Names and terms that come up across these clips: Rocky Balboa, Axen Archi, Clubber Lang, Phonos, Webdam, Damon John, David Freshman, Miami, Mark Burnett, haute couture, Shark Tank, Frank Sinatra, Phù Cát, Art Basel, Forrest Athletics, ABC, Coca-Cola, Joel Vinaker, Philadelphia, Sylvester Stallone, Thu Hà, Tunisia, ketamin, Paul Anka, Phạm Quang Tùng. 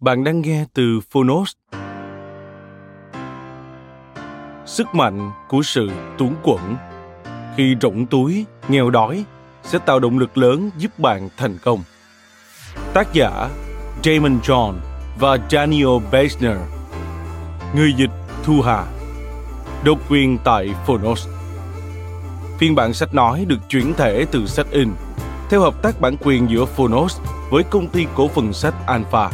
Bạn đang nghe từ Phonos. Sức mạnh của sự túng quẫn. Khi rỗng túi, nghèo đói sẽ tạo động lực lớn giúp bạn thành công. Tác giả Damon John và Daniel Bessner. Người dịch Thu Hà. Độc quyền tại Phonos. Phiên bản sách nói được chuyển thể từ sách in theo hợp tác bản quyền giữa Phonos với công ty cổ phần sách Alpha.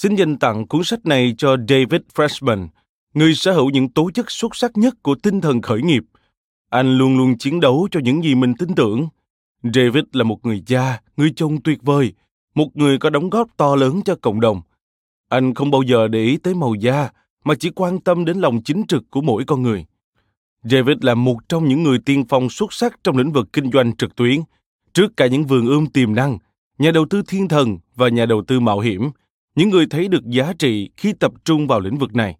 Xin dành tặng cuốn sách này cho David Freshman, người sở hữu những tố chất xuất sắc nhất của tinh thần khởi nghiệp. Anh luôn luôn chiến đấu cho những gì mình tin tưởng. David là một người cha, người chồng tuyệt vời, một người có đóng góp to lớn cho cộng đồng. Anh không bao giờ để ý tới màu da, mà chỉ quan tâm đến lòng chính trực của mỗi con người. David là một trong những người tiên phong xuất sắc trong lĩnh vực kinh doanh trực tuyến, trước cả những vườn ươm tiềm năng, nhà đầu tư thiên thần và nhà đầu tư mạo hiểm. Những người thấy được giá trị khi tập trung vào lĩnh vực này.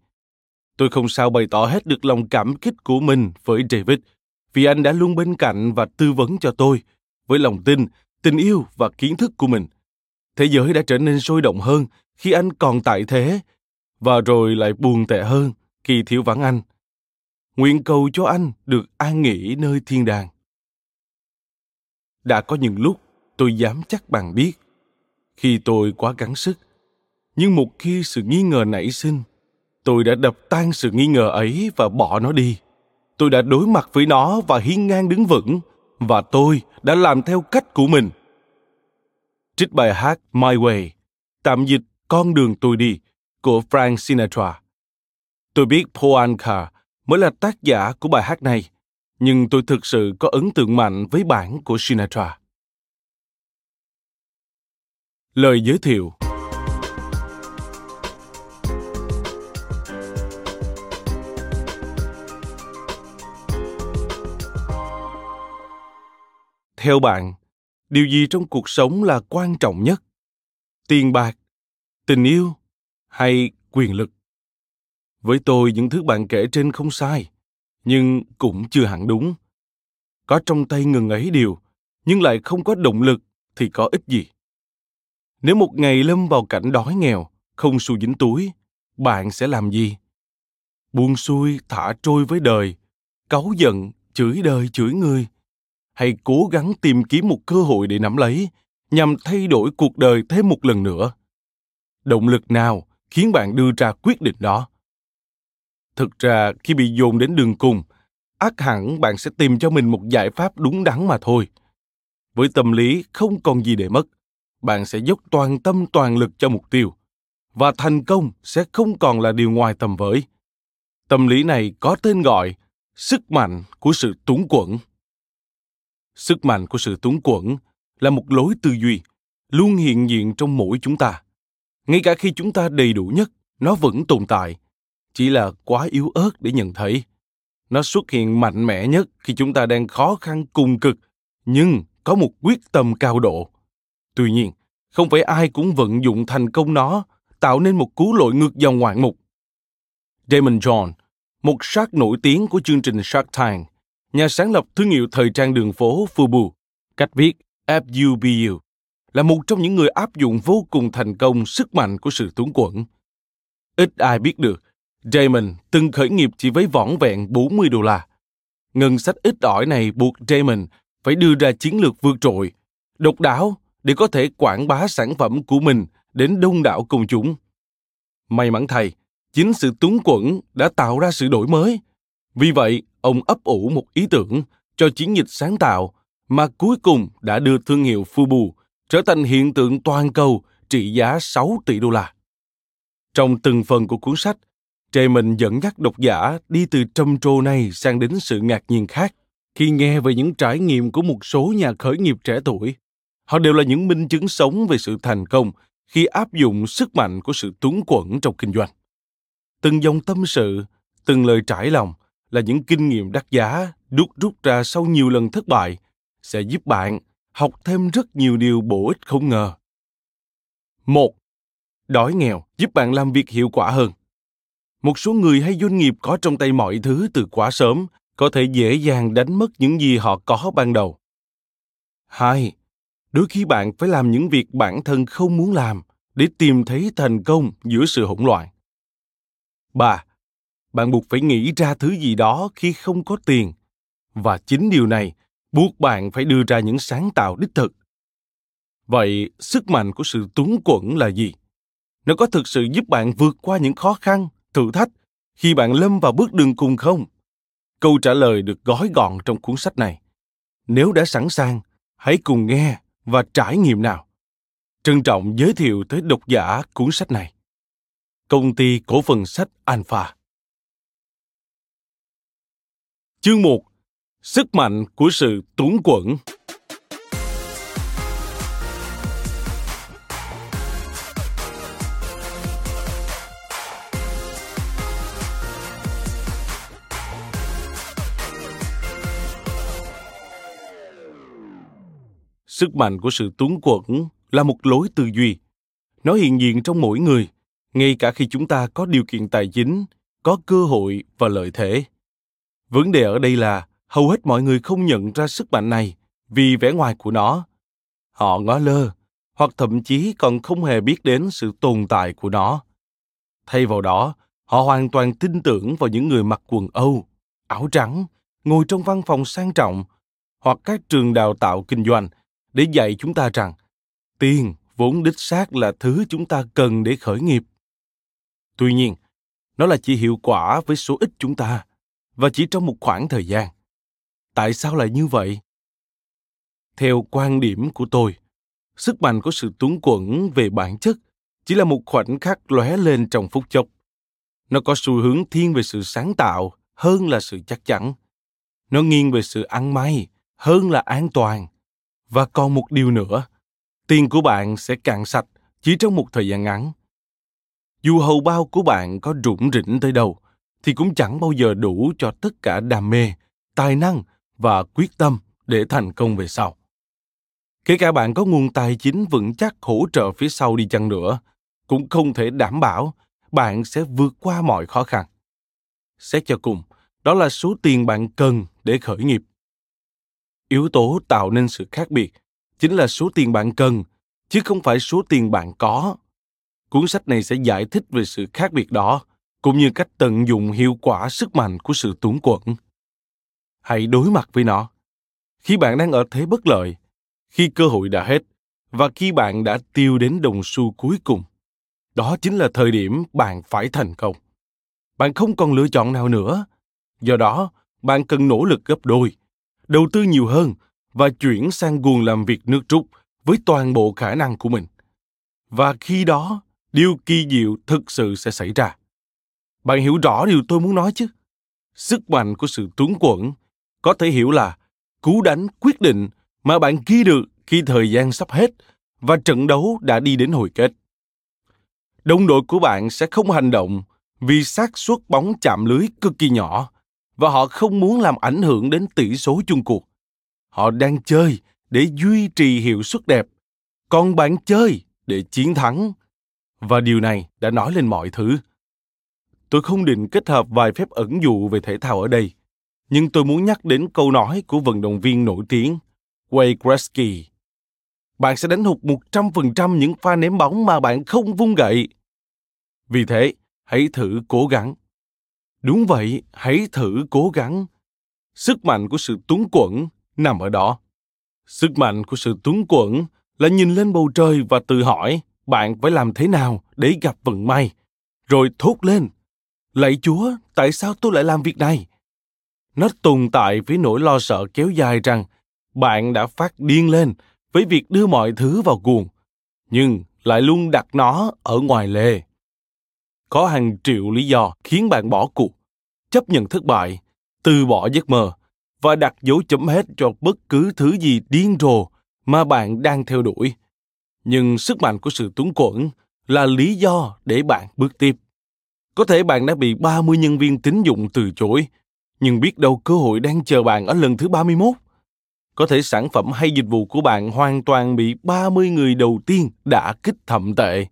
Tôi không sao bày tỏ hết được lòng cảm kích của mình với David, vì anh đã luôn bên cạnh và tư vấn cho tôi, với lòng tin, tình yêu và kiến thức của mình. Thế giới đã trở nên sôi động hơn khi anh còn tại thế, và rồi lại buồn tệ hơn khi thiếu vắng anh. Nguyện cầu cho anh được an nghỉ nơi thiên đàng. Đã có những lúc tôi dám chắc bằng biết, khi tôi quá gắng sức, nhưng một khi sự nghi ngờ nảy sinh, tôi đã đập tan sự nghi ngờ ấy và bỏ nó đi. Tôi đã đối mặt với nó và hiên ngang đứng vững, và tôi đã làm theo cách của mình. Trích bài hát My Way, tạm dịch Con đường tôi đi, của Frank Sinatra. Tôi biết Paul Anka mới là tác giả của bài hát này, nhưng tôi thực sự có ấn tượng mạnh với bản của Sinatra. Lời giới thiệu. Theo bạn, điều gì trong cuộc sống là quan trọng nhất? Tiền bạc, tình yêu hay quyền lực? Với tôi, những thứ bạn kể trên không sai, nhưng cũng chưa hẳn đúng. Có trong tay ngần ấy điều, nhưng lại không có động lực thì có ích gì? Nếu một ngày lâm vào cảnh đói nghèo, không xu dính túi, bạn sẽ làm gì? Buông xuôi thả trôi với đời, cáu giận, chửi đời chửi người? Hay cố gắng tìm kiếm một cơ hội để nắm lấy, nhằm thay đổi cuộc đời thêm một lần nữa? Động lực nào khiến bạn đưa ra quyết định đó? Thực ra, khi bị dồn đến đường cùng, ắt hẳn bạn sẽ tìm cho mình một giải pháp đúng đắn mà thôi. Với tâm lý không còn gì để mất, bạn sẽ dốc toàn tâm toàn lực cho mục tiêu, và thành công sẽ không còn là điều ngoài tầm với. Tâm lý này có tên gọi sức mạnh của sự túng quẫn. Sức mạnh của sự túng quẫn là một lối tư duy luôn hiện diện trong mỗi chúng ta. Ngay cả khi chúng ta đầy đủ nhất, nó vẫn tồn tại, chỉ là quá yếu ớt để nhận thấy. Nó xuất hiện mạnh mẽ nhất khi chúng ta đang khó khăn cùng cực, nhưng có một quyết tâm cao độ. Tuy nhiên, không phải ai cũng vận dụng thành công nó, tạo nên một cú lội ngược dòng ngoạn mục. Damon John, một shark nổi tiếng của chương trình Shark Tank, nhà sáng lập thương hiệu thời trang đường phố FUBU, cách viết FUBU, là một trong những người áp dụng vô cùng thành công sức mạnh của sự túng quẫn. Ít ai biết được, Damon từng khởi nghiệp chỉ với vỏn vẹn $40. Ngân sách ít ỏi này buộc Damon phải đưa ra chiến lược vượt trội, độc đáo để có thể quảng bá sản phẩm của mình đến đông đảo công chúng. May mắn thay, chính sự túng quẫn đã tạo ra sự đổi mới. Vì vậy, ông ấp ủ một ý tưởng cho chiến dịch sáng tạo mà cuối cùng đã đưa thương hiệu FUBU trở thành hiện tượng toàn cầu trị giá $6 tỷ. Trong từng phần của cuốn sách, Damon dẫn dắt độc giả đi từ trầm trồ này sang đến sự ngạc nhiên khác khi nghe về những trải nghiệm của một số nhà khởi nghiệp trẻ tuổi. Họ đều là những minh chứng sống về sự thành công khi áp dụng sức mạnh của sự túng quẫn trong kinh doanh. Từng dòng tâm sự, từng lời trải lòng là những kinh nghiệm đắt giá đúc rút ra sau nhiều lần thất bại, sẽ giúp bạn học thêm rất nhiều điều bổ ích không ngờ. 1. Đói nghèo giúp bạn làm việc hiệu quả hơn. Một số người hay doanh nghiệp có trong tay mọi thứ từ quá sớm có thể dễ dàng đánh mất những gì họ có ban đầu. 2. Đôi khi bạn phải làm những việc bản thân không muốn làm để tìm thấy thành công giữa sự hỗn loạn. 3. Bạn buộc phải nghĩ ra thứ gì đó khi không có tiền, và chính điều này buộc bạn phải đưa ra những sáng tạo đích thực. Vậy, sức mạnh của sự túng quẫn là gì? Nó có thực sự giúp bạn vượt qua những khó khăn, thử thách khi bạn lâm vào bước đường cùng không? Câu trả lời được gói gọn trong cuốn sách này. Nếu đã sẵn sàng, hãy cùng nghe và trải nghiệm nào. Trân trọng giới thiệu tới độc giả cuốn sách này. Công ty cổ phần sách Alpha. Chương 1. Sức mạnh của sự túng quẫn. Sức mạnh của sự túng quẫn là một lối tư duy. Nó hiện diện trong mỗi người, ngay cả khi chúng ta có điều kiện tài chính, có cơ hội và lợi thế. Vấn đề ở đây là hầu hết mọi người không nhận ra sức mạnh này vì vẻ ngoài của nó. Họ ngó lơ, hoặc thậm chí còn không hề biết đến sự tồn tại của nó. Thay vào đó, họ hoàn toàn tin tưởng vào những người mặc quần Âu, áo trắng, ngồi trong văn phòng sang trọng, hoặc các trường đào tạo kinh doanh để dạy chúng ta rằng tiền vốn đích xác là thứ chúng ta cần để khởi nghiệp. Tuy nhiên, nó là chỉ hiệu quả với số ít chúng ta và chỉ trong một khoảng thời gian. Tại sao lại như vậy? Theo quan điểm của tôi, sức mạnh của sự túng quẫn về bản chất chỉ là một khoảnh khắc lóe lên trong phút chốc. Nó có xu hướng thiên về sự sáng tạo hơn là sự chắc chắn. Nó nghiêng về sự ăn may hơn là an toàn. Và còn một điều nữa, tiền của bạn sẽ cạn sạch chỉ trong một thời gian ngắn. Dù hầu bao của bạn có rủng rỉnh tới đâu, thì cũng chẳng bao giờ đủ cho tất cả đam mê, tài năng và quyết tâm để thành công về sau. Kể cả bạn có nguồn tài chính vững chắc hỗ trợ phía sau đi chăng nữa, cũng không thể đảm bảo bạn sẽ vượt qua mọi khó khăn. Xét cho cùng, đó là số tiền bạn cần để khởi nghiệp. Yếu tố tạo nên sự khác biệt chính là số tiền bạn cần, chứ không phải số tiền bạn có. Cuốn sách này sẽ giải thích về sự khác biệt đó, cũng như cách tận dụng hiệu quả sức mạnh của sự túng quẫn. Hãy đối mặt với nó. Khi bạn đang ở thế bất lợi, khi cơ hội đã hết, và khi bạn đã tiêu đến đồng xu cuối cùng, đó chính là thời điểm bạn phải thành công. Bạn không còn lựa chọn nào nữa. Do đó, bạn cần nỗ lực gấp đôi, đầu tư nhiều hơn và chuyển sang guồng làm việc nước rút với toàn bộ khả năng của mình. Và khi đó, điều kỳ diệu thực sự sẽ xảy ra. Bạn hiểu rõ điều tôi muốn nói chứ? Sức mạnh của sự túng quẫn có thể hiểu là cú đánh quyết định mà bạn ghi được khi thời gian sắp hết và trận đấu đã đi đến hồi kết. Đồng đội của bạn sẽ không hành động vì xác suất bóng chạm lưới cực kỳ nhỏ và họ không muốn làm ảnh hưởng đến tỷ số chung cuộc. Họ đang chơi để duy trì hiệu suất đẹp, còn bạn chơi để chiến thắng. Và điều này đã nói lên mọi thứ. tôi không định kết hợp vài phép ẩn dụ về thể thao ở đây, nhưng tôi muốn nhắc đến câu nói của vận động viên nổi tiếng Wayne Gretzky. Bạn sẽ đánh hụt 100% những pha ném bóng mà bạn không vung gậy. Vì thế, hãy thử cố gắng. Đúng vậy, hãy thử cố gắng. Sức mạnh của sự túng quẫn nằm ở đó. Sức mạnh của sự túng quẫn là nhìn lên bầu trời và tự hỏi bạn phải làm thế nào để gặp vận may, rồi thốt lên: lạy Chúa, tại sao tôi lại làm việc này? Nó tồn tại với nỗi lo sợ kéo dài rằng bạn đã phát điên lên với việc đưa mọi thứ vào guồng, nhưng lại luôn đặt nó ở ngoài lề. Có hàng triệu lý do khiến bạn bỏ cuộc, chấp nhận thất bại, từ bỏ giấc mơ và đặt dấu chấm hết cho bất cứ thứ gì điên rồ mà bạn đang theo đuổi. Nhưng sức mạnh của sự túng quẫn là lý do để bạn bước tiếp. Có thể bạn đã bị 30 nhân viên tín dụng từ chối, nhưng biết đâu cơ hội đang chờ bạn ở lần thứ 31. Có thể sản phẩm hay dịch vụ của bạn hoàn toàn bị 30 người đầu tiên đã kích thậm tệ,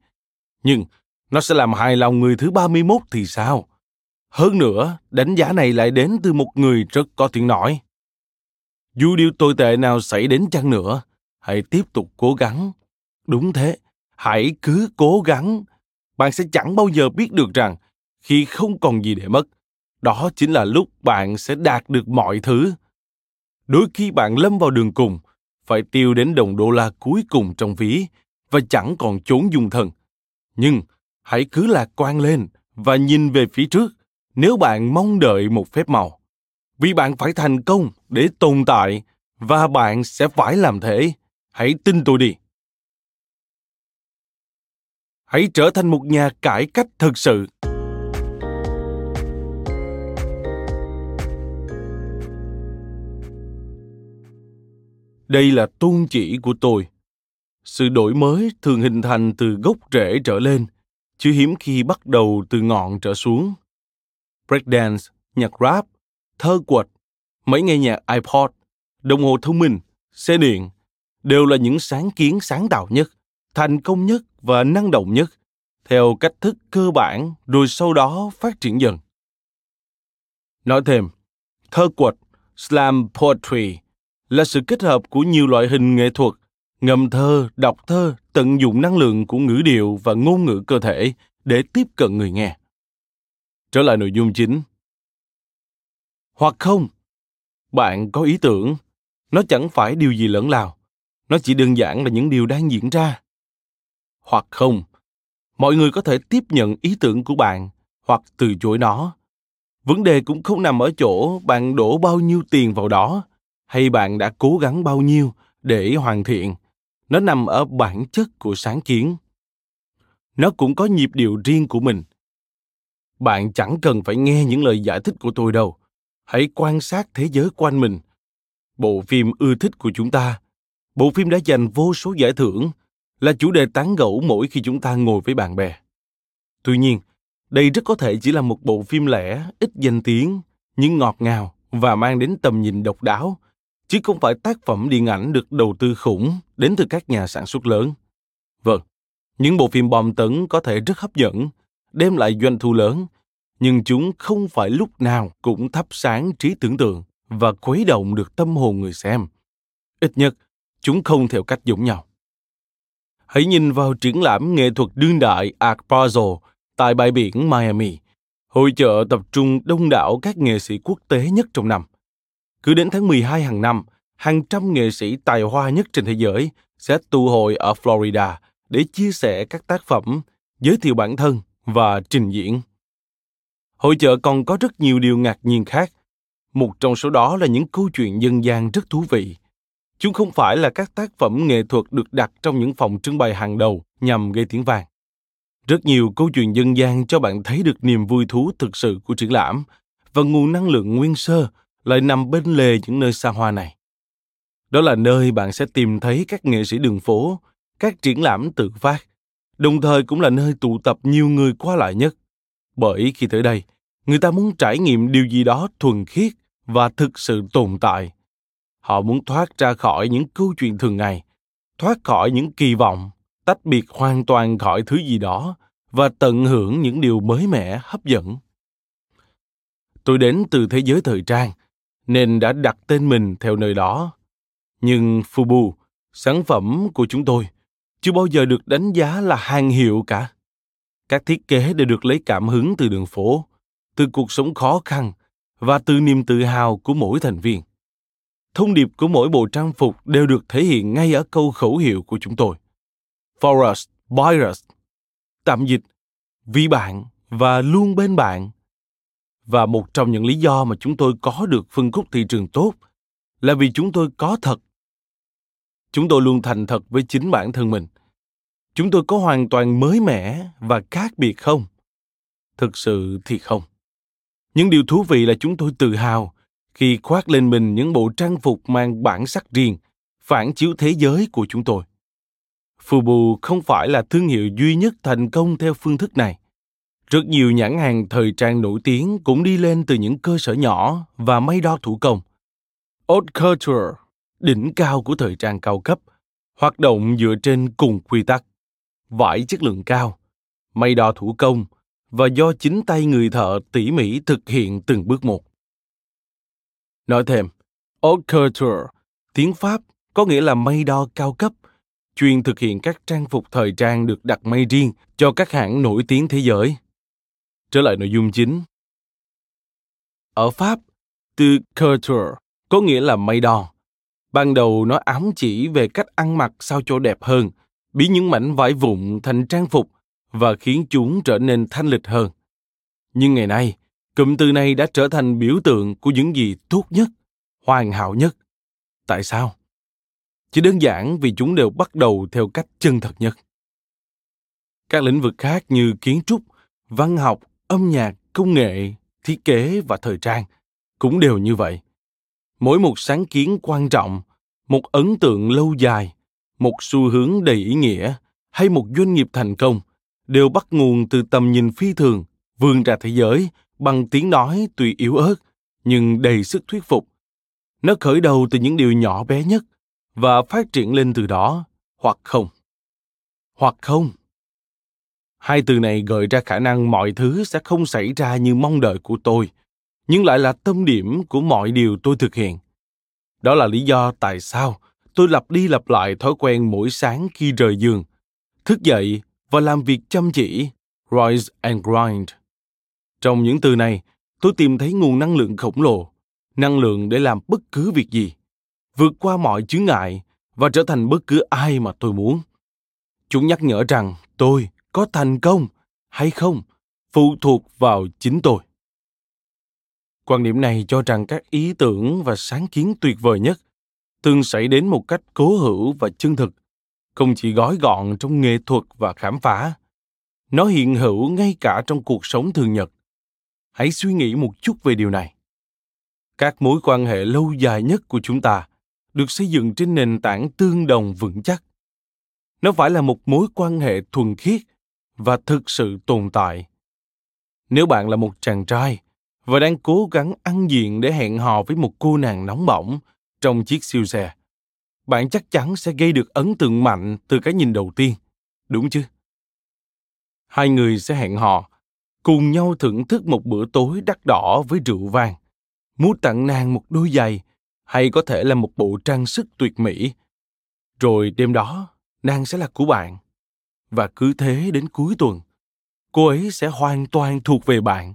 nhưng nó sẽ làm hài lòng người thứ 31 thì sao? Hơn nữa, đánh giá này lại đến từ một người rất có tiếng nói. Dù điều tồi tệ nào xảy đến chăng nữa, hãy tiếp tục cố gắng. Đúng thế, hãy cứ cố gắng. Bạn sẽ chẳng bao giờ biết được rằng khi không còn gì để mất, đó chính là lúc bạn sẽ đạt được mọi thứ. Đôi khi bạn lâm vào đường cùng, phải tiêu đến đồng đô la cuối cùng trong ví và chẳng còn chốn dung thân. Nhưng hãy cứ lạc quan lên và nhìn về phía trước nếu bạn mong đợi một phép màu. Vì bạn phải thành công để tồn tại và bạn sẽ phải làm thế. Hãy tin tôi đi. Hãy trở thành một nhà cải cách thực sự. Đây là tôn chỉ của tôi. Sự đổi mới thường hình thành từ gốc rễ trở lên, chứ hiếm khi bắt đầu từ ngọn trở xuống. Breakdance, nhạc rap, thơ quật, máy nghe nhạc iPod, đồng hồ thông minh, xe điện đều là những sáng kiến sáng tạo nhất, thành công nhất và năng động nhất, theo cách thức cơ bản rồi sau đó phát triển dần. Nói thêm, thơ quật, slam poetry là sự kết hợp của nhiều loại hình nghệ thuật, ngâm thơ, đọc thơ, tận dụng năng lượng của ngữ điệu và ngôn ngữ cơ thể để tiếp cận người nghe. Trở lại nội dung chính. Hoặc không, bạn có ý tưởng, nó chẳng phải điều gì lớn lao, nó chỉ đơn giản là những điều đang diễn ra. Hoặc không, mọi người có thể tiếp nhận ý tưởng của bạn hoặc từ chối nó. Vấn đề cũng không nằm ở chỗ bạn đổ bao nhiêu tiền vào đó hay bạn đã cố gắng bao nhiêu để hoàn thiện. Nó nằm ở bản chất của sáng kiến. Nó cũng có nhịp điệu riêng của mình. Bạn chẳng cần phải nghe những lời giải thích của tôi đâu. Hãy quan sát thế giới quanh mình. Bộ phim ưa thích của chúng ta, bộ phim đã giành vô số giải thưởng, là chủ đề tán gẫu mỗi khi chúng ta ngồi với bạn bè. Tuy nhiên, đây rất có thể chỉ là một bộ phim lẻ, ít danh tiếng, nhưng ngọt ngào và mang đến tầm nhìn độc đáo, chứ không phải tác phẩm điện ảnh được đầu tư khủng đến từ các nhà sản xuất lớn. Vâng, những bộ phim bom tấn có thể rất hấp dẫn, đem lại doanh thu lớn, nhưng chúng không phải lúc nào cũng thắp sáng trí tưởng tượng và khuấy động được tâm hồn người xem. Ít nhất, chúng không theo cách giống nhau. Hãy nhìn vào triển lãm nghệ thuật đương đại Art Basel tại bãi biển Miami, hội chợ tập trung đông đảo các nghệ sĩ quốc tế nhất trong năm. Cứ đến tháng 12 hàng năm, hàng trăm nghệ sĩ tài hoa nhất trên thế giới sẽ tụ hội ở Florida để chia sẻ các tác phẩm, giới thiệu bản thân và trình diễn. Hội chợ còn có rất nhiều điều ngạc nhiên khác. Một trong số đó là những câu chuyện dân gian rất thú vị. Chúng không phải là các tác phẩm nghệ thuật được đặt trong những phòng trưng bày hàng đầu nhằm gây tiếng vang. Rất nhiều câu chuyện dân gian cho bạn thấy được niềm vui thú thực sự của triển lãm và nguồn năng lượng nguyên sơ lại nằm bên lề những nơi xa hoa này. Đó là nơi bạn sẽ tìm thấy các nghệ sĩ đường phố, các triển lãm tự phát, đồng thời cũng là nơi tụ tập nhiều người qua lại nhất. Bởi khi tới đây, người ta muốn trải nghiệm điều gì đó thuần khiết và thực sự tồn tại. Họ muốn thoát ra khỏi những câu chuyện thường ngày, thoát khỏi những kỳ vọng, tách biệt hoàn toàn khỏi thứ gì đó và tận hưởng những điều mới mẻ, hấp dẫn Tôi đến từ thế giới thời trang, nên đã đặt tên mình theo nơi đó. Nhưng FUBU, sản phẩm của chúng tôi, chưa bao giờ được đánh giá là hàng hiệu cả. Các thiết kế đều được lấy cảm hứng từ đường phố, từ cuộc sống khó khăn và từ niềm tự hào của mỗi thành viên. Thông điệp của mỗi bộ trang phục đều được thể hiện ngay ở câu khẩu hiệu của chúng tôi. Forrest, Virus, tạm dịch, vì bạn và luôn bên bạn. Và một trong những lý do mà chúng tôi có được phân khúc thị trường tốt là vì chúng tôi có thật. Chúng tôi luôn thành thật với chính bản thân mình. Chúng tôi có hoàn toàn mới mẻ và khác biệt không? Thực sự thì không. Nhưng điều thú vị là chúng tôi tự hào khi khoác lên mình những bộ trang phục mang bản sắc riêng, phản chiếu thế giới của chúng tôi. FUBU không phải là thương hiệu duy nhất thành công theo phương thức này. Rất nhiều nhãn hàng thời trang nổi tiếng cũng đi lên từ những cơ sở nhỏ và máy đo thủ công. Haute couture, đỉnh cao của thời trang cao cấp, hoạt động dựa trên cùng quy tắc, vải chất lượng cao, máy đo thủ công và do chính tay người thợ tỉ mỉ thực hiện từng bước một. Nói thêm, haute couture, tiếng Pháp có nghĩa là máy đo cao cấp, chuyên thực hiện các trang phục thời trang được đặt may riêng cho các hãng nổi tiếng thế giới. Trở lại nội dung chính. Ở Pháp, từ couture có nghĩa là may đo. Ban đầu nó ám chỉ về cách ăn mặc sao cho đẹp hơn, biến những mảnh vải vụn thành trang phục và khiến chúng trở nên thanh lịch hơn. Nhưng ngày nay, cụm từ này đã trở thành biểu tượng của những gì tốt nhất, hoàn hảo nhất. Tại sao? Chỉ đơn giản vì chúng đều bắt đầu theo cách chân thật nhất. Các lĩnh vực khác như kiến trúc, văn học, âm nhạc, công nghệ, thiết kế và thời trang cũng đều như vậy. Mỗi một sáng kiến quan trọng, một ấn tượng lâu dài, một xu hướng đầy ý nghĩa hay một doanh nghiệp thành công đều bắt nguồn từ tầm nhìn phi thường, vươn ra thế giới bằng tiếng nói tuy yếu ớt nhưng đầy sức thuyết phục. Nó khởi đầu từ những điều nhỏ bé nhất và phát triển lên từ đó, hoặc không. Hoặc không. Hai từ này gợi ra khả năng mọi thứ sẽ không xảy ra như mong đợi của tôi, nhưng lại là tâm điểm của mọi điều tôi thực hiện. Đó là lý do tại sao tôi lặp đi lặp lại thói quen mỗi sáng khi rời giường, thức dậy và làm việc chăm chỉ, rise and grind. Trong những từ này, tôi tìm thấy nguồn năng lượng khổng lồ, năng lượng để làm bất cứ việc gì, vượt qua mọi chướng ngại và trở thành bất cứ ai mà tôi muốn. Chúng nhắc nhở rằng tôi có thành công hay không phụ thuộc vào chính tôi. Quan điểm này cho rằng các ý tưởng và sáng kiến tuyệt vời nhất thường xảy đến một cách cố hữu và chân thực, không chỉ gói gọn trong nghệ thuật và khám phá. Nó hiện hữu ngay cả trong cuộc sống thường nhật. Hãy suy nghĩ một chút về điều này. Các mối quan hệ lâu dài nhất của chúng ta được xây dựng trên nền tảng tương đồng vững chắc. Nó phải là một mối quan hệ thuần khiết và thực sự tồn tại. Nếu bạn là một chàng trai và đang cố gắng ăn diện để hẹn hò với một cô nàng nóng bỏng trong chiếc siêu xe, bạn chắc chắn sẽ gây được ấn tượng mạnh từ cái nhìn đầu tiên, đúng chứ? Hai người sẽ hẹn hò, cùng nhau thưởng thức một bữa tối đắt đỏ với rượu vang, muốn tặng nàng một đôi giày hay có thể là một bộ trang sức tuyệt mỹ. Rồi đêm đó, nàng sẽ là của bạn. Và cứ thế đến cuối tuần, cô ấy sẽ hoàn toàn thuộc về bạn.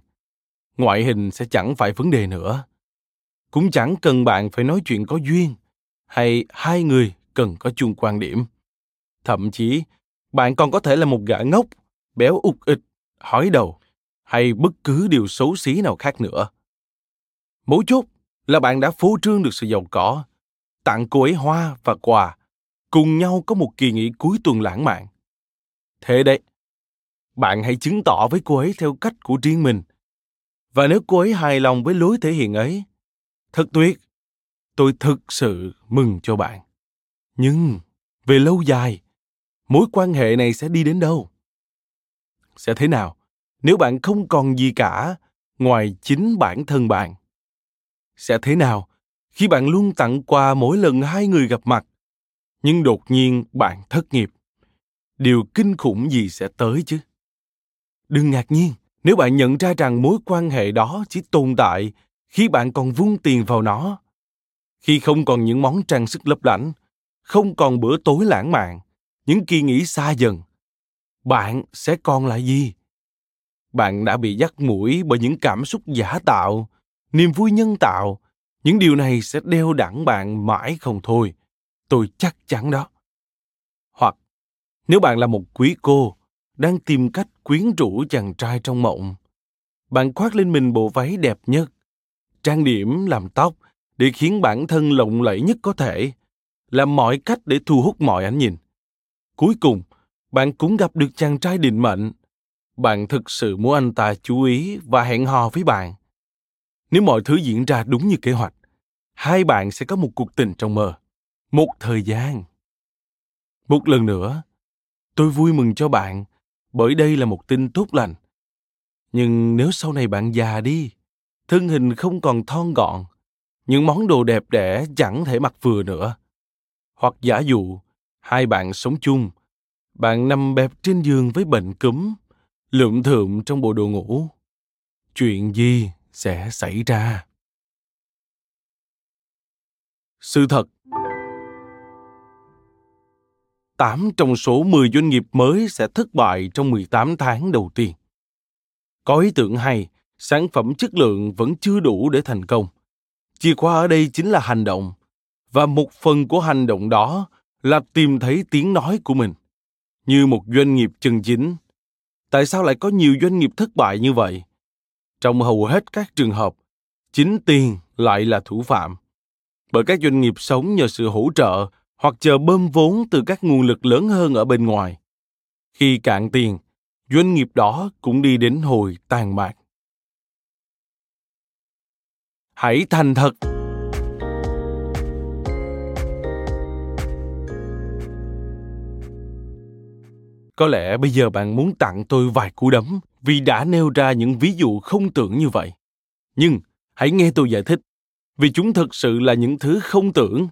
Ngoại hình sẽ chẳng phải vấn đề nữa. Cũng chẳng cần bạn phải nói chuyện có duyên hay hai người cần có chung quan điểm. Thậm chí, bạn còn có thể là một gã ngốc, béo ục ịch, hói đầu hay bất cứ điều xấu xí nào khác nữa. Mấu chốt là bạn đã phô trương được sự giàu có, tặng cô ấy hoa và quà, cùng nhau có một kỳ nghỉ cuối tuần lãng mạn. Thế đấy, bạn hãy chứng tỏ với cô ấy theo cách của riêng mình. Và nếu cô ấy hài lòng với lối thể hiện ấy, thật tuyệt, tôi thực sự mừng cho bạn. Nhưng về lâu dài, mối quan hệ này sẽ đi đến đâu? Sẽ thế nào nếu bạn không còn gì cả ngoài chính bản thân bạn? Sẽ thế nào khi bạn luôn tặng quà mỗi lần hai người gặp mặt, nhưng đột nhiên bạn thất nghiệp? Điều kinh khủng gì sẽ tới chứ? Đừng ngạc nhiên Nếu bạn nhận ra rằng mối quan hệ đó chỉ tồn tại khi bạn còn vung tiền vào nó, khi không còn những món trang sức lấp lánh, không còn bữa tối lãng mạn, những kỳ nghỉ xa dần, bạn sẽ còn lại gì? Bạn đã bị dắt mũi bởi những cảm xúc giả tạo, niềm vui nhân tạo. Những điều này sẽ đeo đẳng bạn mãi không thôi. Tôi chắc chắn đó. Hoặc, nếu bạn là một quý cô, đang tìm cách quyến rũ chàng trai trong mộng, bạn khoác lên mình bộ váy đẹp nhất, trang điểm, làm tóc để khiến bản thân lộng lẫy nhất có thể, làm mọi cách để thu hút mọi ánh nhìn. Cuối cùng, bạn cũng gặp được chàng trai định mệnh. Bạn thực sự muốn anh ta chú ý và hẹn hò với bạn. Nếu mọi thứ diễn ra đúng như kế hoạch, hai bạn sẽ có một cuộc tình trong mơ, một thời gian. Một lần nữa, tôi vui mừng cho bạn bởi đây là một tin tốt lành. Nhưng nếu sau này bạn già đi, thân hình không còn thon gọn, những món đồ đẹp đẽ chẳng thể mặc vừa nữa. Hoặc giả dụ, hai bạn sống chung, bạn nằm bẹp trên giường với bệnh cúm, lượm thượm trong bộ đồ ngủ. Chuyện gì sẽ xảy ra? Sự thật, 8 trong số 10 doanh nghiệp mới sẽ thất bại trong 18 tháng đầu tiên. Có ý tưởng hay, sản phẩm chất lượng vẫn chưa đủ để thành công. Chìa khóa ở đây chính là hành động, và một phần của hành động đó là tìm thấy tiếng nói của mình, như một doanh nghiệp chân chính. Tại sao lại có nhiều doanh nghiệp thất bại như vậy? Trong hầu hết các trường hợp, chính tiền lại là thủ phạm. Bởi các doanh nghiệp sống nhờ sự hỗ trợ hoặc chờ bơm vốn từ các nguồn lực lớn hơn ở bên ngoài. Khi cạn tiền, doanh nghiệp đó cũng đi đến hồi tàn mạc. Hãy thành thật. Có lẽ bây giờ bạn muốn tặng tôi vài cú đấm vì đã nêu ra những ví dụ không tưởng như vậy. Nhưng hãy nghe tôi giải thích, vì chúng thực sự là những thứ không tưởng.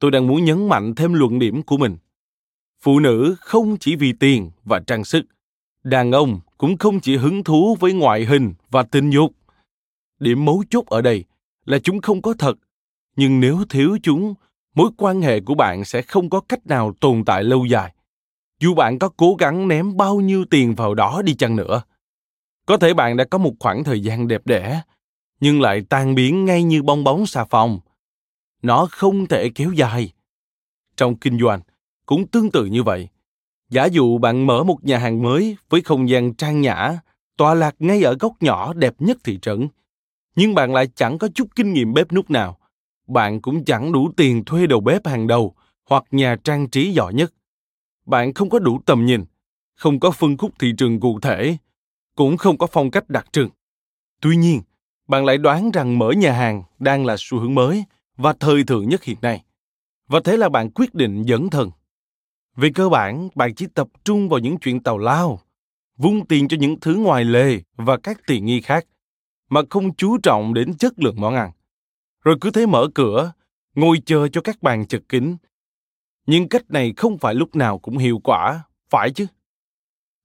Tôi đang muốn nhấn mạnh thêm luận điểm của mình. Phụ nữ không chỉ vì tiền và trang sức. Đàn ông cũng không chỉ hứng thú với ngoại hình và tình dục. Điểm mấu chốt ở đây là chúng không có thật. Nhưng nếu thiếu chúng, mối quan hệ của bạn sẽ không có cách nào tồn tại lâu dài, dù bạn có cố gắng ném bao nhiêu tiền vào đó đi chăng nữa. Có thể bạn đã có một khoảng thời gian đẹp đẽ, nhưng lại tan biến ngay như bong bóng xà phòng. Nó không thể kéo dài. Trong kinh doanh, cũng tương tự như vậy. Giả dụ bạn mở một nhà hàng mới với không gian trang nhã, tọa lạc ngay ở góc nhỏ đẹp nhất thị trấn, nhưng bạn lại chẳng có chút kinh nghiệm bếp núc nào. Bạn cũng chẳng đủ tiền thuê đầu bếp hàng đầu hoặc nhà trang trí giỏi nhất. Bạn không có đủ tầm nhìn, không có phân khúc thị trường cụ thể, cũng không có phong cách đặc trưng. Tuy nhiên, bạn lại đoán rằng mở nhà hàng đang là xu hướng mới và thời thượng nhất hiện nay. Và thế là bạn quyết định dấn thân. Về cơ bản, bạn chỉ tập trung vào những chuyện tào lao, vung tiền cho những thứ ngoài lề và các tiện nghi khác, mà không chú trọng đến chất lượng món ăn. Rồi cứ thế mở cửa, ngồi chờ cho các bàn chật kín. Nhưng cách này không phải lúc nào cũng hiệu quả, phải chứ?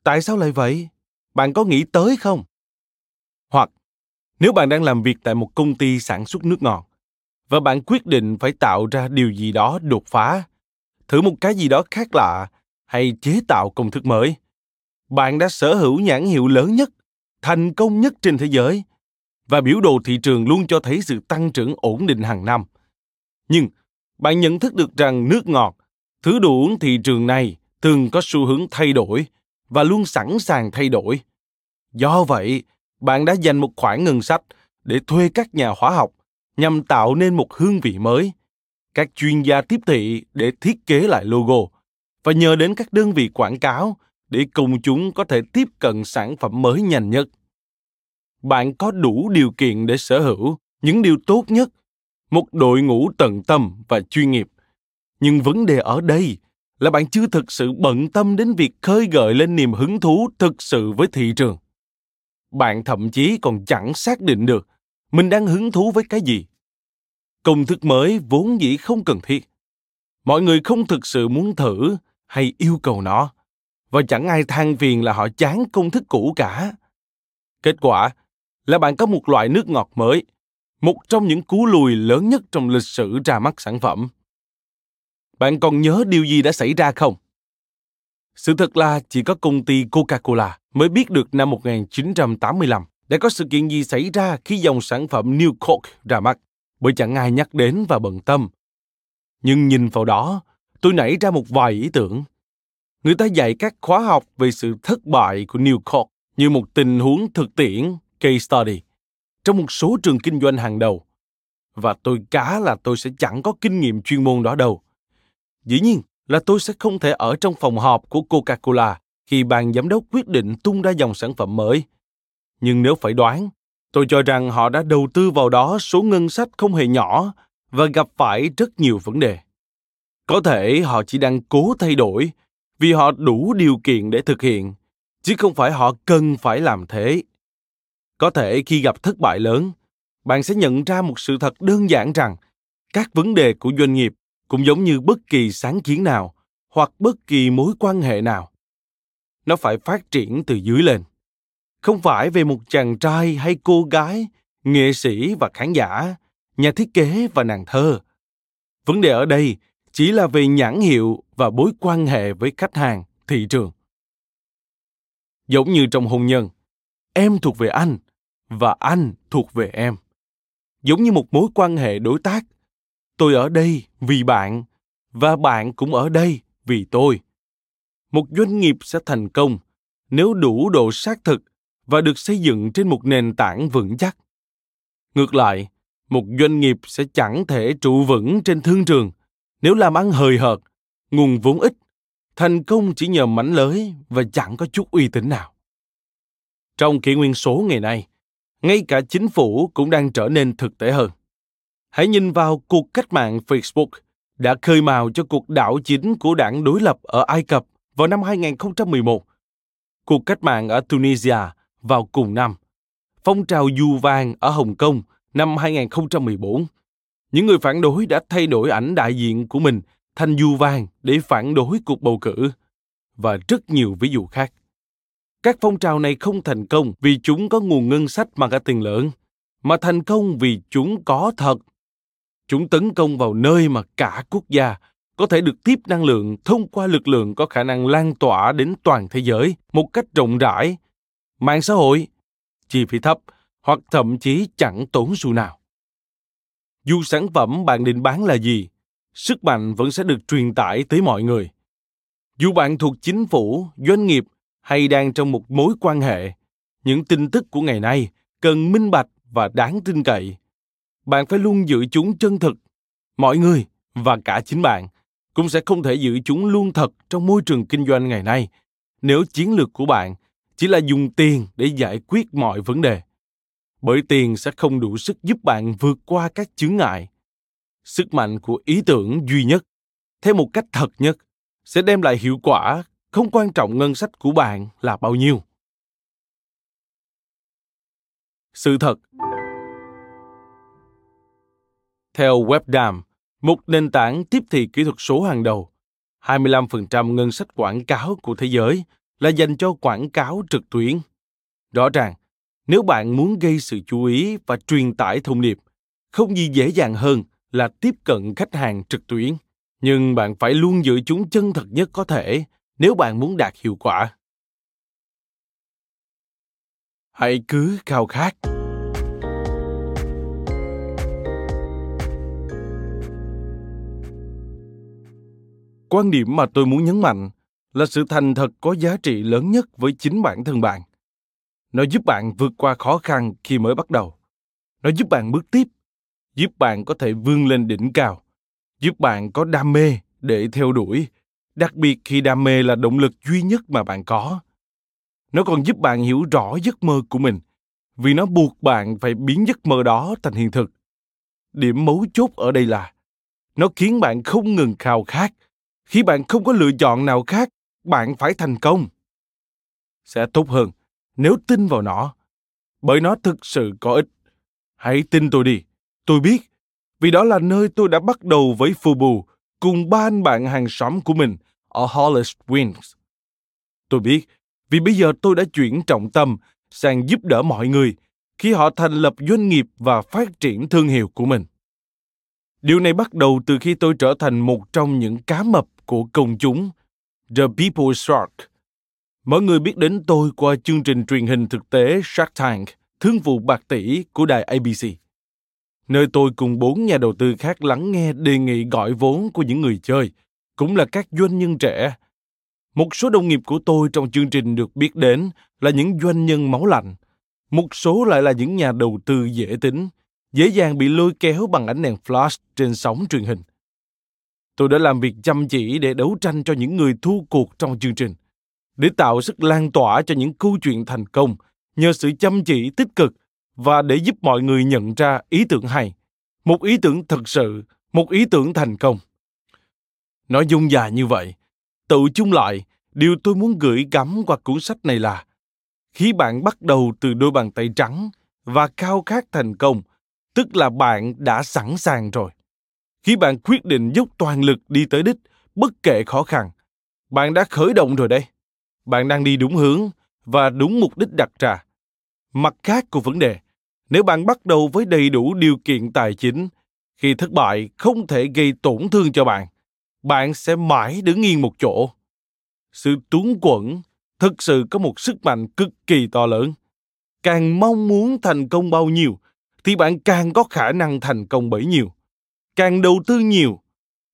Tại sao lại vậy? Bạn có nghĩ tới không? Hoặc, nếu bạn đang làm việc tại một công ty sản xuất nước ngọt và bạn quyết định phải tạo ra điều gì đó đột phá, thử một cái gì đó khác lạ hay chế tạo công thức mới, bạn đã sở hữu nhãn hiệu lớn nhất, thành công nhất trên thế giới và biểu đồ thị trường luôn cho thấy sự tăng trưởng ổn định hàng năm. Nhưng, bạn nhận thức được rằng nước ngọt, thứ đồ uống thị trường này thường có xu hướng thay đổi và luôn sẵn sàng thay đổi. Do vậy, bạn đã dành một khoản ngân sách để thuê các nhà hóa học nhằm tạo nên một hương vị mới, các chuyên gia tiếp thị để thiết kế lại logo và nhờ đến các đơn vị quảng cáo để công chúng có thể tiếp cận sản phẩm mới nhanh nhất. Bạn có đủ điều kiện để sở hữu những điều tốt nhất, một đội ngũ tận tâm và chuyên nghiệp. Nhưng vấn đề ở đây là bạn chưa thực sự bận tâm đến việc khơi gợi lên niềm hứng thú thực sự với thị trường. Bạn thậm chí còn chẳng xác định được mình đang hứng thú với cái gì. Công thức mới vốn dĩ không cần thiết. Mọi người không thực sự muốn thử hay yêu cầu nó. Và chẳng ai than phiền là họ chán công thức cũ cả. Kết quả là bạn có một loại nước ngọt mới, một trong những cú lùi lớn nhất trong lịch sử ra mắt sản phẩm. Bạn còn nhớ điều gì đã xảy ra không? Sự thật là chỉ có công ty Coca-Cola mới biết được năm 1985 đã có sự kiện gì xảy ra khi dòng sản phẩm New Coke ra mắt, bởi chẳng ai nhắc đến và bận tâm. Nhưng nhìn vào đó, tôi nảy ra một vài ý tưởng. Người ta dạy các khóa học về sự thất bại của New Coke như một tình huống thực tiễn, case study, trong một số trường kinh doanh hàng đầu. Và tôi cá là tôi sẽ chẳng có kinh nghiệm chuyên môn đó đâu. Dĩ nhiên là tôi sẽ không thể ở trong phòng họp của Coca-Cola khi ban giám đốc quyết định tung ra dòng sản phẩm mới. Nhưng nếu phải đoán, tôi cho rằng họ đã đầu tư vào đó số ngân sách không hề nhỏ và gặp phải rất nhiều vấn đề. Có thể họ chỉ đang cố thay đổi vì họ đủ điều kiện để thực hiện, chứ không phải họ cần phải làm thế. Có thể khi gặp thất bại lớn, bạn sẽ nhận ra một sự thật đơn giản rằng các vấn đề của doanh nghiệp cũng giống như bất kỳ sáng kiến nào hoặc bất kỳ mối quan hệ nào. Nó phải phát triển từ dưới lên. Không phải về một chàng trai hay cô gái, nghệ sĩ và khán giả, nhà thiết kế và nàng thơ. Vấn đề ở đây chỉ là về nhãn hiệu và mối quan hệ với khách hàng, thị trường. Giống như trong hôn nhân, em thuộc về anh và anh thuộc về em. Giống như một mối quan hệ đối tác, tôi ở đây vì bạn và bạn cũng ở đây vì tôi. Một doanh nghiệp sẽ thành công nếu đủ độ xác thực và được xây dựng trên một nền tảng vững chắc. Ngược lại, một doanh nghiệp sẽ chẳng thể trụ vững trên thương trường nếu làm ăn hời hợt, nguồn vốn ít, thành công chỉ nhờ mánh lới và chẳng có chút uy tín nào. Trong kỷ nguyên số ngày nay, ngay cả chính phủ cũng đang trở nên thực tế hơn. Hãy nhìn vào cuộc cách mạng Facebook đã khơi mào cho cuộc đảo chính của đảng đối lập ở Ai Cập vào năm 2011, cuộc cách mạng ở Tunisia vào cùng năm, phong trào dù vàng ở Hồng Kông năm 2014. Những người phản đối đã thay đổi ảnh đại diện của mình thành dù vàng để phản đối cuộc bầu cử, và rất nhiều ví dụ khác. Các phong trào này không thành công vì chúng có nguồn ngân sách marketing lớn, mà thành công vì chúng có thật. Chúng tấn công vào nơi mà cả quốc gia có thể được tiếp năng lượng thông qua lực lượng có khả năng lan tỏa đến toàn thế giới một cách rộng rãi, mạng xã hội, chi phí thấp hoặc thậm chí chẳng tốn xu nào. Dù sản phẩm bạn định bán là gì, sức mạnh vẫn sẽ được truyền tải tới mọi người. Dù bạn thuộc chính phủ, doanh nghiệp hay đang trong một mối quan hệ, những tin tức của ngày nay cần minh bạch và đáng tin cậy. Bạn phải luôn giữ chúng chân thực. Mọi người và cả chính bạn cũng sẽ không thể giữ chúng luôn thật trong môi trường kinh doanh ngày nay nếu chiến lược của bạn chỉ là dùng tiền để giải quyết mọi vấn đề. Bởi tiền sẽ không đủ sức giúp bạn vượt qua các chướng ngại. Sức mạnh của ý tưởng duy nhất, theo một cách thật nhất, sẽ đem lại hiệu quả không quan trọng ngân sách của bạn là bao nhiêu. Sự thật. Theo Webdam, một nền tảng tiếp thị kỹ thuật số hàng đầu, 25% ngân sách quảng cáo của thế giới là dành cho quảng cáo trực tuyến. Rõ ràng, nếu bạn muốn gây sự chú ý và truyền tải thông điệp, không gì dễ dàng hơn là tiếp cận khách hàng trực tuyến. Nhưng bạn phải luôn giữ chúng chân thật nhất có thể nếu bạn muốn đạt hiệu quả. Hãy cứ khao khát. Quan điểm mà tôi muốn nhấn mạnh là sự thành thật có giá trị lớn nhất với chính bản thân bạn. Nó giúp bạn vượt qua khó khăn khi mới bắt đầu. Nó giúp bạn bước tiếp, giúp bạn có thể vươn lên đỉnh cao, giúp bạn có đam mê để theo đuổi, đặc biệt khi đam mê là động lực duy nhất mà bạn có. Nó còn giúp bạn hiểu rõ giấc mơ của mình, vì nó buộc bạn phải biến giấc mơ đó thành hiện thực. Điểm mấu chốt ở đây là nó khiến bạn không ngừng khao khát. Khi bạn không có lựa chọn nào khác, bạn phải thành công. Sẽ tốt hơn nếu tin vào nó, bởi nó thực sự có ích. Hãy tin tôi đi, tôi biết, vì đó là nơi tôi đã bắt đầu với FUBU cùng ba anh bạn hàng xóm của mình ở Hollis. Tôi biết, vì bây giờ tôi đã chuyển trọng tâm sang giúp đỡ mọi người khi họ thành lập doanh nghiệp và phát triển thương hiệu của mình. Điều này bắt đầu từ khi tôi trở thành một trong những cá mập của công chúng, The People's Shark. Mọi người biết đến tôi qua chương trình truyền hình thực tế Shark Tank, thương vụ bạc tỷ của đài ABC, nơi tôi cùng 4 nhà đầu tư khác lắng nghe đề nghị gọi vốn của những người chơi, cũng là các doanh nhân trẻ. Một số đồng nghiệp của tôi trong chương trình được biết đến là những doanh nhân máu lạnh, một số lại là những nhà đầu tư dễ tính, dễ dàng bị lôi kéo bằng ánh đèn flash trên sóng truyền hình. Tôi đã làm việc chăm chỉ để đấu tranh cho những người thua cuộc trong chương trình, để tạo sức lan tỏa cho những câu chuyện thành công nhờ sự chăm chỉ tích cực và để giúp mọi người nhận ra ý tưởng hay, một ý tưởng thật sự, một ý tưởng thành công. Nói dung dài như vậy, tự chung lại, điều tôi muốn gửi gắm qua cuốn sách này là khi bạn bắt đầu từ đôi bàn tay trắng và khao khát thành công, tức là bạn đã sẵn sàng rồi. Khi bạn quyết định dốc toàn lực đi tới đích, bất kể khó khăn, bạn đã khởi động rồi đây. Bạn đang đi đúng hướng và đúng mục đích đặt ra. Mặt khác của vấn đề, nếu bạn bắt đầu với đầy đủ điều kiện tài chính, khi thất bại không thể gây tổn thương cho bạn, bạn sẽ mãi đứng yên một chỗ. Sự túng quẫn thực sự có một sức mạnh cực kỳ to lớn. Càng mong muốn thành công bao nhiêu, thì bạn càng có khả năng thành công bấy nhiêu. Càng đầu tư nhiều.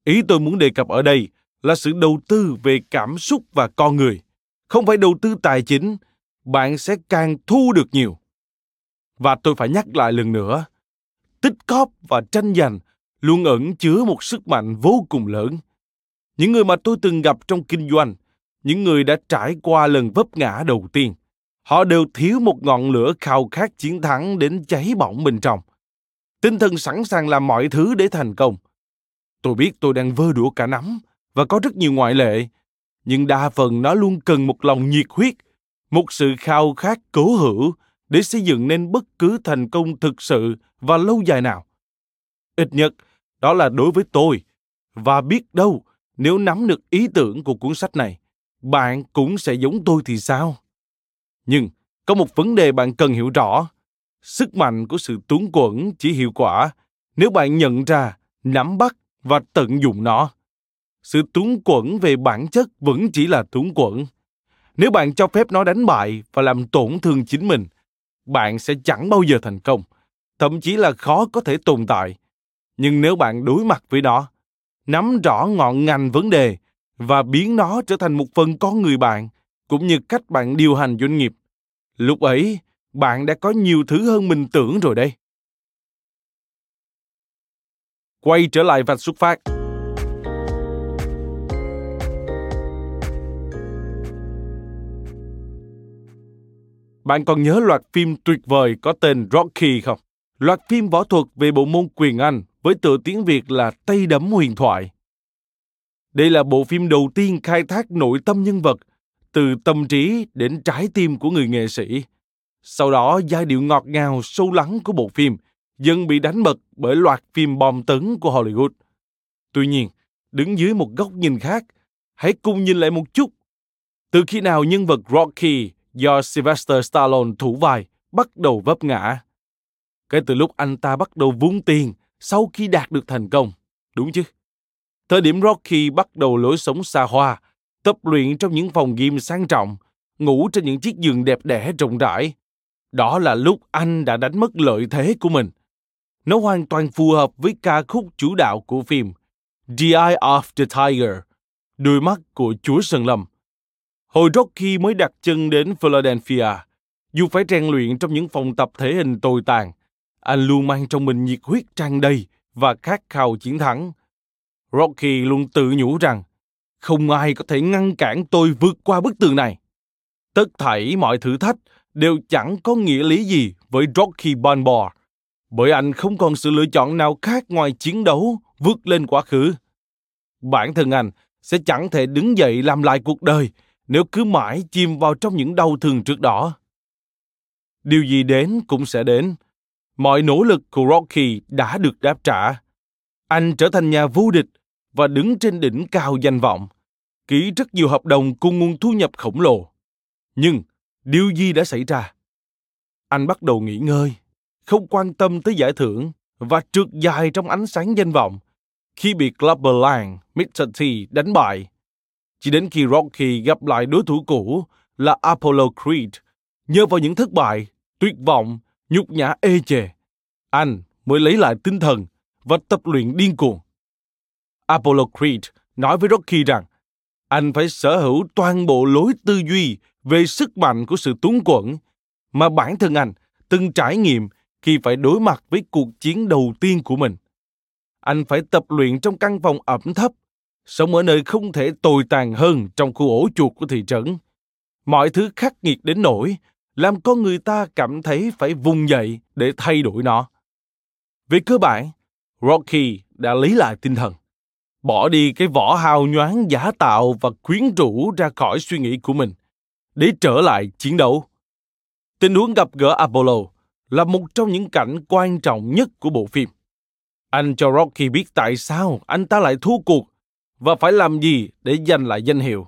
Ý tôi muốn đề cập ở đây là sự đầu tư về cảm xúc và con người. Không phải đầu tư tài chính, bạn sẽ càng thu được nhiều. Và tôi phải nhắc lại lần nữa, tích cóp và tranh giành luôn ẩn chứa một sức mạnh vô cùng lớn. Những người mà tôi từng gặp trong kinh doanh, những người đã trải qua lần vấp ngã đầu tiên, họ đều thiếu một ngọn lửa khao khát chiến thắng đến cháy bỏng bên trong. Tinh thần sẵn sàng làm mọi thứ để thành công. Tôi biết tôi đang vơ đũa cả nắm và có rất nhiều ngoại lệ, nhưng đa phần nó luôn cần một lòng nhiệt huyết, một sự khao khát cố hữu để xây dựng nên bất cứ thành công thực sự và lâu dài nào. Ít nhất, đó là đối với tôi. Và biết đâu, nếu nắm được ý tưởng của cuốn sách này, bạn cũng sẽ giống tôi thì sao? Nhưng, có một vấn đề bạn cần hiểu rõ. Sức mạnh của sự túng quẫn chỉ hiệu quả nếu bạn nhận ra, nắm bắt và tận dụng nó. Sự túng quẫn về bản chất vẫn chỉ là túng quẫn. Nếu bạn cho phép nó đánh bại và làm tổn thương chính mình, bạn sẽ chẳng bao giờ thành công, thậm chí là khó có thể tồn tại. Nhưng nếu bạn đối mặt với nó, nắm rõ ngọn ngành vấn đề và biến nó trở thành một phần con người bạn, cũng như cách bạn điều hành doanh nghiệp, lúc ấy bạn đã có nhiều thứ hơn mình tưởng rồi đây. Quay trở lại vạch xuất phát. Bạn còn nhớ loạt phim tuyệt vời có tên Rocky không? Loạt phim võ thuật về bộ môn quyền Anh với tựa tiếng Việt là Tay Đấm Huyền Thoại. Đây là bộ phim đầu tiên khai thác nội tâm nhân vật, từ tâm trí đến trái tim của người nghệ sĩ. Sau đó, giai điệu ngọt ngào, sâu lắng của bộ phim dần bị đánh bật bởi loạt phim bom tấn của Hollywood. Tuy nhiên, đứng dưới một góc nhìn khác, hãy cùng nhìn lại một chút. Từ khi nào nhân vật Rocky do Sylvester Stallone thủ vai bắt đầu vấp ngã? Kể từ lúc anh ta bắt đầu vung tiền sau khi đạt được thành công, đúng chứ? Thời điểm Rocky bắt đầu lối sống xa hoa, tập luyện trong những phòng gym sang trọng, ngủ trên những chiếc giường đẹp đẽ rộng rãi, đó là lúc anh đã đánh mất lợi thế của mình. Nó hoàn toàn phù hợp với ca khúc chủ đạo của phim The Eye of the Tiger, đôi mắt của Chúa Sơn Lâm. Hồi Rocky mới đặt chân đến Philadelphia, dù phải rèn luyện trong những phòng tập thể hình tồi tàn, anh luôn mang trong mình nhiệt huyết tràn đầy và khát khao chiến thắng. Rocky luôn tự nhủ rằng, không ai có thể ngăn cản tôi vượt qua bức tường này. Tất thảy mọi thử thách đều chẳng có nghĩa lý gì với Rocky Balboa, bởi anh không còn sự lựa chọn nào khác ngoài chiến đấu, vượt lên quá khứ. Bản thân anh sẽ chẳng thể đứng dậy làm lại cuộc đời nếu cứ mãi chìm vào trong những đau thương trước đó. Điều gì đến cũng sẽ đến. Mọi nỗ lực của Rocky đã được đáp trả. Anh trở thành nhà vô địch và đứng trên đỉnh cao danh vọng, ký rất nhiều hợp đồng cùng nguồn thu nhập khổng lồ. Nhưng, điều gì đã xảy ra? Anh bắt đầu nghỉ ngơi, không quan tâm tới giải thưởng và trượt dài trong ánh sáng danh vọng khi bị Clubber Lang, Mr. T đánh bại. Chỉ đến khi Rocky gặp lại đối thủ cũ là Apollo Creed, nhờ vào những thất bại, tuyệt vọng, nhục nhã ê chề, anh mới lấy lại tinh thần và tập luyện điên cuồng. Apollo Creed nói với Rocky rằng anh phải sở hữu toàn bộ lối tư duy về sức mạnh của sự túng quẫn mà bản thân anh từng trải nghiệm khi phải đối mặt với cuộc chiến đầu tiên của mình. Anh phải tập luyện trong căn phòng ẩm thấp, sống ở nơi không thể tồi tàn hơn trong khu ổ chuột của thị trấn. Mọi thứ khắc nghiệt đến nỗi làm con người ta cảm thấy phải vùng dậy để thay đổi nó. Về cơ bản, Rocky đã lấy lại tinh thần, bỏ đi cái vỏ hào nhoáng giả tạo và quyến rũ ra khỏi suy nghĩ của mình để trở lại chiến đấu. Tình huống gặp gỡ Apollo là một trong những cảnh quan trọng nhất của bộ phim. Anh cho Rocky biết tại sao anh ta lại thua cuộc và phải làm gì để giành lại danh hiệu.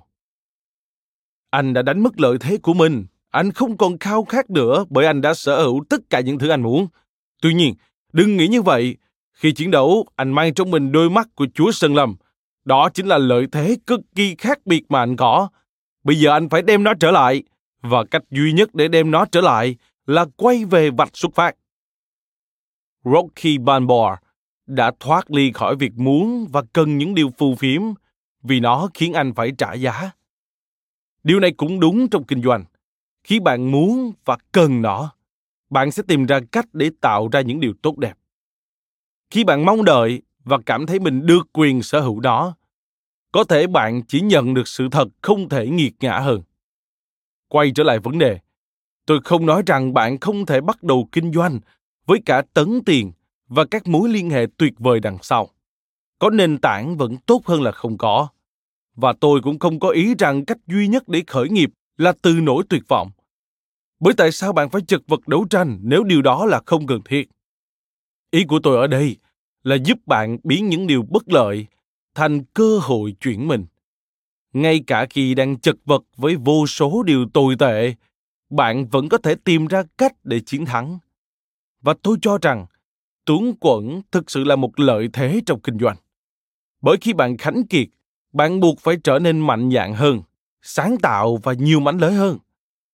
Anh đã đánh mất lợi thế của mình, anh không còn khao khát nữa bởi anh đã sở hữu tất cả những thứ anh muốn. Tuy nhiên, đừng nghĩ như vậy. Khi chiến đấu, anh mang trong mình đôi mắt của Chúa Sơn Lâm. Đó chính là lợi thế cực kỳ khác biệt mà anh có. Bây giờ anh phải đem nó trở lại, và cách duy nhất để đem nó trở lại là quay về vạch xuất phát. Rocky Balboa đã thoát ly khỏi việc muốn và cần những điều phù phiếm vì nó khiến anh phải trả giá. Điều này cũng đúng trong kinh doanh. Khi bạn muốn và cần nó, bạn sẽ tìm ra cách để tạo ra những điều tốt đẹp. Khi bạn mong đợi và cảm thấy mình được quyền sở hữu nó, có thể bạn chỉ nhận được sự thật không thể nghiệt ngã hơn. Quay trở lại vấn đề, tôi không nói rằng bạn không thể bắt đầu kinh doanh với cả tấn tiền và các mối liên hệ tuyệt vời đằng sau. Có nền tảng vẫn tốt hơn là không có. Và tôi cũng không có ý rằng cách duy nhất để khởi nghiệp là từ nỗi tuyệt vọng. Bởi tại sao bạn phải chật vật đấu tranh nếu điều đó là không cần thiết? Ý của tôi ở đây là giúp bạn biến những điều bất lợi thành cơ hội chuyển mình. Ngay cả khi đang chật vật với vô số điều tồi tệ, bạn vẫn có thể tìm ra cách để chiến thắng. Và tôi cho rằng túng quẫn thực sự là một lợi thế trong kinh doanh. Bởi khi bạn khánh kiệt, bạn buộc phải trở nên mạnh dạn hơn, sáng tạo và nhiều mánh lới hơn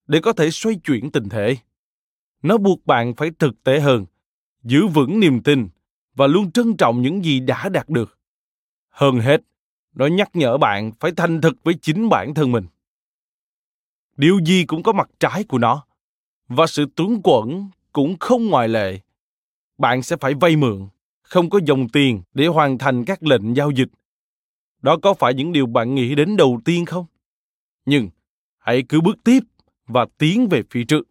để có thể xoay chuyển tình thế. Nó buộc bạn phải thực tế hơn, giữ vững niềm tin và luôn trân trọng những gì đã đạt được. Hơn hết, nó nhắc nhở bạn phải thành thực với chính bản thân mình. Điều gì cũng có mặt trái của nó, và sự túng quẫn cũng không ngoại lệ. Bạn sẽ phải vay mượn, không có dòng tiền để hoàn thành các lệnh giao dịch. Đó có phải những điều bạn nghĩ đến đầu tiên không? Nhưng hãy cứ bước tiếp và tiến về phía trước.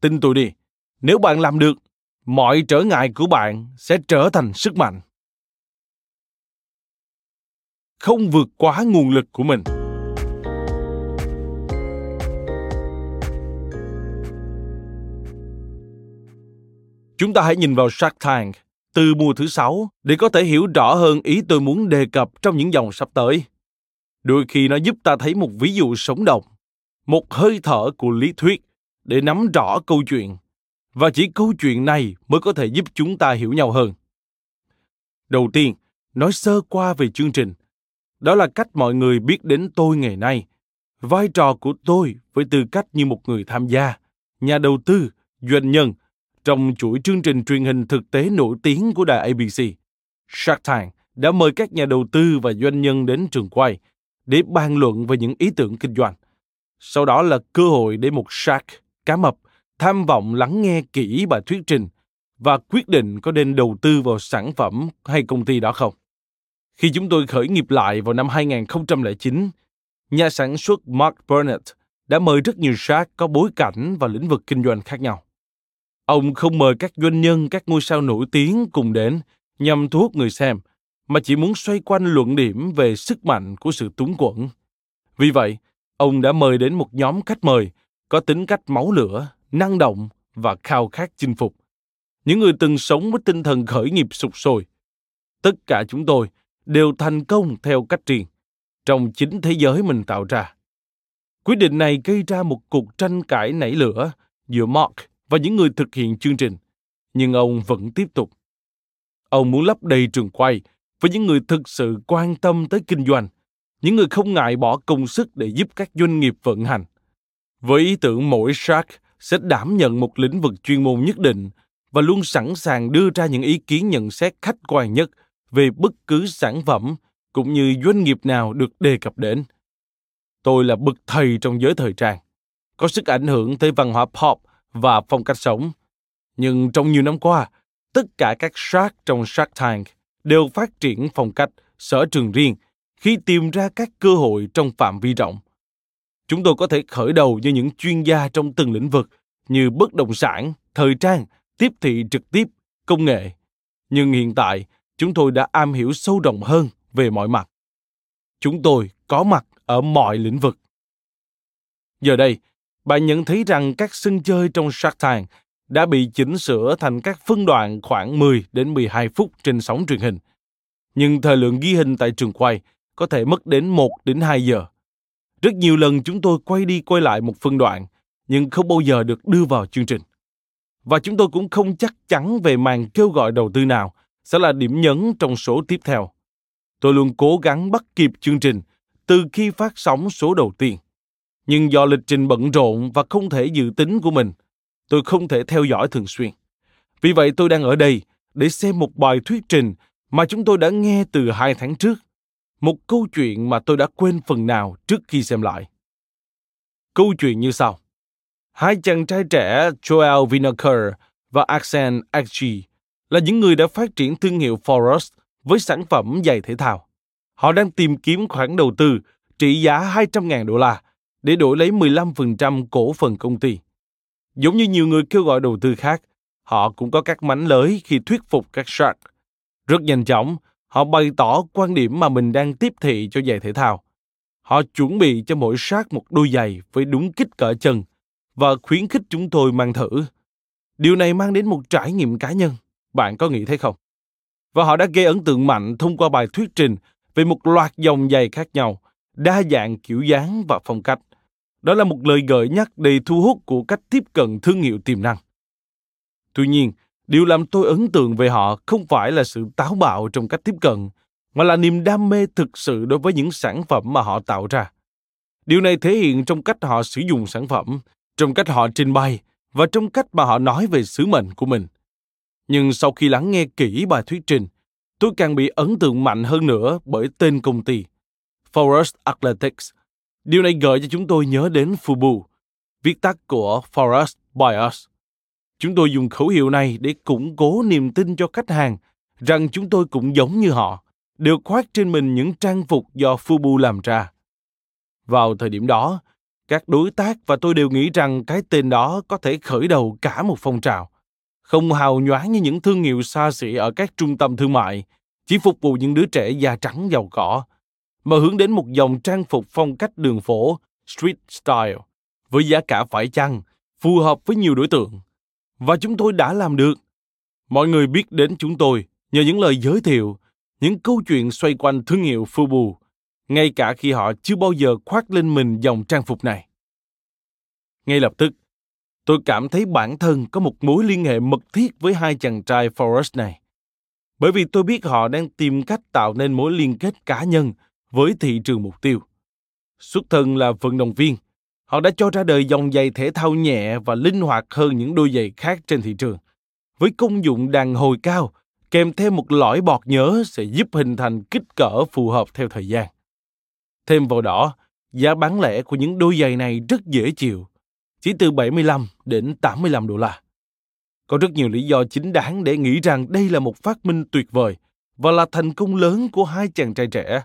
Tin tôi đi, nếu bạn làm được, mọi trở ngại của bạn sẽ trở thành sức mạnh. Không vượt quá nguồn lực của mình. Chúng ta hãy nhìn vào Shark Tank từ mùa thứ 6 để có thể hiểu rõ hơn ý tôi muốn đề cập trong những dòng sắp tới. Đôi khi nó giúp ta thấy một ví dụ sống động, một hơi thở của lý thuyết để nắm rõ câu chuyện. Và chỉ câu chuyện này mới có thể giúp chúng ta hiểu nhau hơn. Đầu tiên, nói sơ qua về chương trình. Đó là cách mọi người biết đến tôi ngày nay. Vai trò của tôi với tư cách như một người tham gia, nhà đầu tư, doanh nhân trong chuỗi chương trình truyền hình thực tế nổi tiếng của đài ABC. Shark Tank đã mời các nhà đầu tư và doanh nhân đến trường quay để bàn luận về những ý tưởng kinh doanh. Sau đó là cơ hội để một shark, cá mập, tham vọng lắng nghe kỹ bài thuyết trình và quyết định có nên đầu tư vào sản phẩm hay công ty đó không. Khi chúng tôi khởi nghiệp lại vào năm 2009, nhà sản xuất Mark Burnett đã mời rất nhiều shark có bối cảnh và lĩnh vực kinh doanh khác nhau. Ông không mời các doanh nhân, các ngôi sao nổi tiếng cùng đến nhằm thu hút người xem, mà chỉ muốn xoay quanh luận điểm về sức mạnh của sự túng quẫn. Vì vậy, ông đã mời đến một nhóm khách mời có tính cách máu lửa, năng động và khao khát chinh phục. Những người từng sống với tinh thần khởi nghiệp sục sôi. Tất cả chúng tôi đều thành công theo cách riêng, trong chính thế giới mình tạo ra. Quyết định này gây ra một cuộc tranh cãi nảy lửa giữa Mark và những người thực hiện chương trình, nhưng ông vẫn tiếp tục. Ông muốn lấp đầy trường quay với những người thực sự quan tâm tới kinh doanh, những người không ngại bỏ công sức để giúp các doanh nghiệp vận hành. Với ý tưởng mỗi Shark sẽ đảm nhận một lĩnh vực chuyên môn nhất định và luôn sẵn sàng đưa ra những ý kiến nhận xét khách quan nhất về bất cứ sản phẩm cũng như doanh nghiệp nào được đề cập đến. Tôi là bậc thầy trong giới thời trang, có sức ảnh hưởng tới văn hóa pop và phong cách sống. Nhưng trong nhiều năm qua, tất cả các Shark trong Shark Tank đều phát triển phong cách, sở trường riêng khi tìm ra các cơ hội trong phạm vi rộng. Chúng tôi có thể khởi đầu như những chuyên gia trong từng lĩnh vực như bất động sản, thời trang, tiếp thị trực tiếp, công nghệ. Nhưng hiện tại, chúng tôi đã am hiểu sâu rộng hơn về mọi mặt. Chúng tôi có mặt ở mọi lĩnh vực. Giờ đây, bạn nhận thấy rằng các sân chơi trong Shark Tank đã bị chỉnh sửa thành các phân đoạn khoảng 10 đến 12 phút trên sóng truyền hình. Nhưng thời lượng ghi hình tại trường quay có thể mất đến 1 đến 2 giờ. Rất nhiều lần chúng tôi quay đi quay lại một phân đoạn, nhưng không bao giờ được đưa vào chương trình. Và chúng tôi cũng không chắc chắn về màn kêu gọi đầu tư nào sẽ là điểm nhấn trong số tiếp theo. Tôi luôn cố gắng bắt kịp chương trình từ khi phát sóng số đầu tiên. Nhưng do lịch trình bận rộn và không thể dự tính của mình, tôi không thể theo dõi thường xuyên. Vì vậy tôi đang ở đây để xem một bài thuyết trình mà chúng tôi đã nghe từ 2 tháng trước, một câu chuyện mà tôi đã quên phần nào trước khi xem lại. Câu chuyện như sau. Hai chàng trai trẻ Joel Vinaker và Axen Archi là những người đã phát triển thương hiệu Forrest với sản phẩm giày thể thao. Họ đang tìm kiếm khoản đầu tư trị giá $200,000 để đổi lấy 15% cổ phần công ty. Giống như nhiều người kêu gọi đầu tư khác, họ cũng có các mánh lới khi thuyết phục các shark. Rất nhanh chóng, họ bày tỏ quan điểm mà mình đang tiếp thị cho giày thể thao. Họ chuẩn bị cho mỗi shark một đôi giày với đúng kích cỡ chân và khuyến khích chúng tôi mang thử. Điều này mang đến một trải nghiệm cá nhân, bạn có nghĩ thế không? Và họ đã gây ấn tượng mạnh thông qua bài thuyết trình về một loạt dòng giày khác nhau, đa dạng kiểu dáng và phong cách. Đó là một lời gợi nhắc đầy thu hút của cách tiếp cận thương hiệu tiềm năng. Tuy nhiên, điều làm tôi ấn tượng về họ không phải là sự táo bạo trong cách tiếp cận, mà là niềm đam mê thực sự đối với những sản phẩm mà họ tạo ra. Điều này thể hiện trong cách họ sử dụng sản phẩm, trong cách họ trình bày và trong cách mà họ nói về sứ mệnh của mình. Nhưng sau khi lắng nghe kỹ bài thuyết trình, tôi càng bị ấn tượng mạnh hơn nữa bởi tên công ty, Forrest Athletics. Điều này gợi cho chúng tôi nhớ đến FUBU, viết tắt của Forrest by Us. Chúng tôi dùng khẩu hiệu này để củng cố niềm tin cho khách hàng rằng chúng tôi cũng giống như họ, đều khoác trên mình những trang phục do FUBU làm ra. Vào thời điểm đó, các đối tác và tôi đều nghĩ rằng cái tên đó có thể khởi đầu cả một phong trào, không hào nhoáng như những thương hiệu xa xỉ ở các trung tâm thương mại, chỉ phục vụ những đứa trẻ da trắng giàu có, mà hướng đến một dòng trang phục phong cách đường phố, street style, với giá cả phải chăng, phù hợp với nhiều đối tượng. Và chúng tôi đã làm được. Mọi người biết đến chúng tôi nhờ những lời giới thiệu, những câu chuyện xoay quanh thương hiệu FUBU, ngay cả khi họ chưa bao giờ khoác lên mình dòng trang phục này. Ngay lập tức, tôi cảm thấy bản thân có một mối liên hệ mật thiết với hai chàng trai Forrest này, bởi vì tôi biết họ đang tìm cách tạo nên mối liên kết cá nhân với thị trường mục tiêu. Xuất thân là vận động viên, họ đã cho ra đời dòng giày thể thao nhẹ và linh hoạt hơn những đôi giày khác trên thị trường, với công dụng đàn hồi cao, kèm thêm một lõi bọt nhớ sẽ giúp hình thành kích cỡ phù hợp theo thời gian. Thêm vào đó, giá bán lẻ của những đôi giày này rất dễ chịu, chỉ từ $75 đến $85. Có rất nhiều lý do chính đáng để nghĩ rằng đây là một phát minh tuyệt vời và là thành công lớn của hai chàng trai trẻ.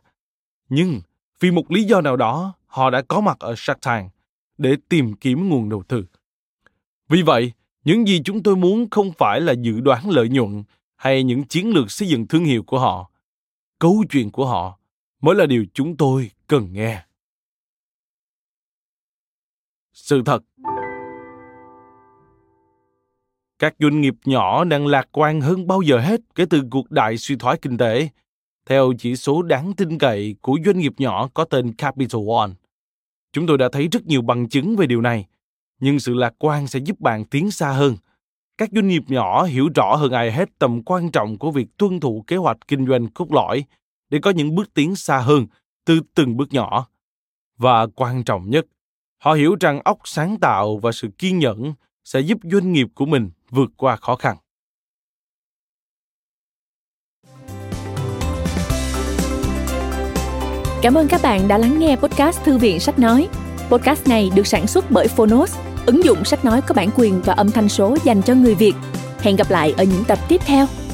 Nhưng vì một lý do nào đó, họ đã có mặt ở Shark Tank để tìm kiếm nguồn đầu tư. Vì vậy, những gì chúng tôi muốn không phải là dự đoán lợi nhuận hay những chiến lược xây dựng thương hiệu của họ. Câu chuyện của họ mới là điều chúng tôi cần nghe. Sự thật. Các doanh nghiệp nhỏ đang lạc quan hơn bao giờ hết kể từ cuộc đại suy thoái kinh tế, theo chỉ số đáng tin cậy của doanh nghiệp nhỏ có tên Capital One. Chúng tôi đã thấy rất nhiều bằng chứng về điều này, nhưng sự lạc quan sẽ giúp bạn tiến xa hơn. Các doanh nghiệp nhỏ hiểu rõ hơn ai hết tầm quan trọng của việc tuân thủ kế hoạch kinh doanh cốt lõi để có những bước tiến xa hơn từ từng bước nhỏ. Và quan trọng nhất, họ hiểu rằng óc sáng tạo và sự kiên nhẫn sẽ giúp doanh nghiệp của mình vượt qua khó khăn. Cảm ơn các bạn đã lắng nghe podcast Thư viện Sách Nói. Podcast này được sản xuất bởi Phonos, ứng dụng sách nói có bản quyền và âm thanh số dành cho người Việt. Hẹn gặp lại ở những tập tiếp theo.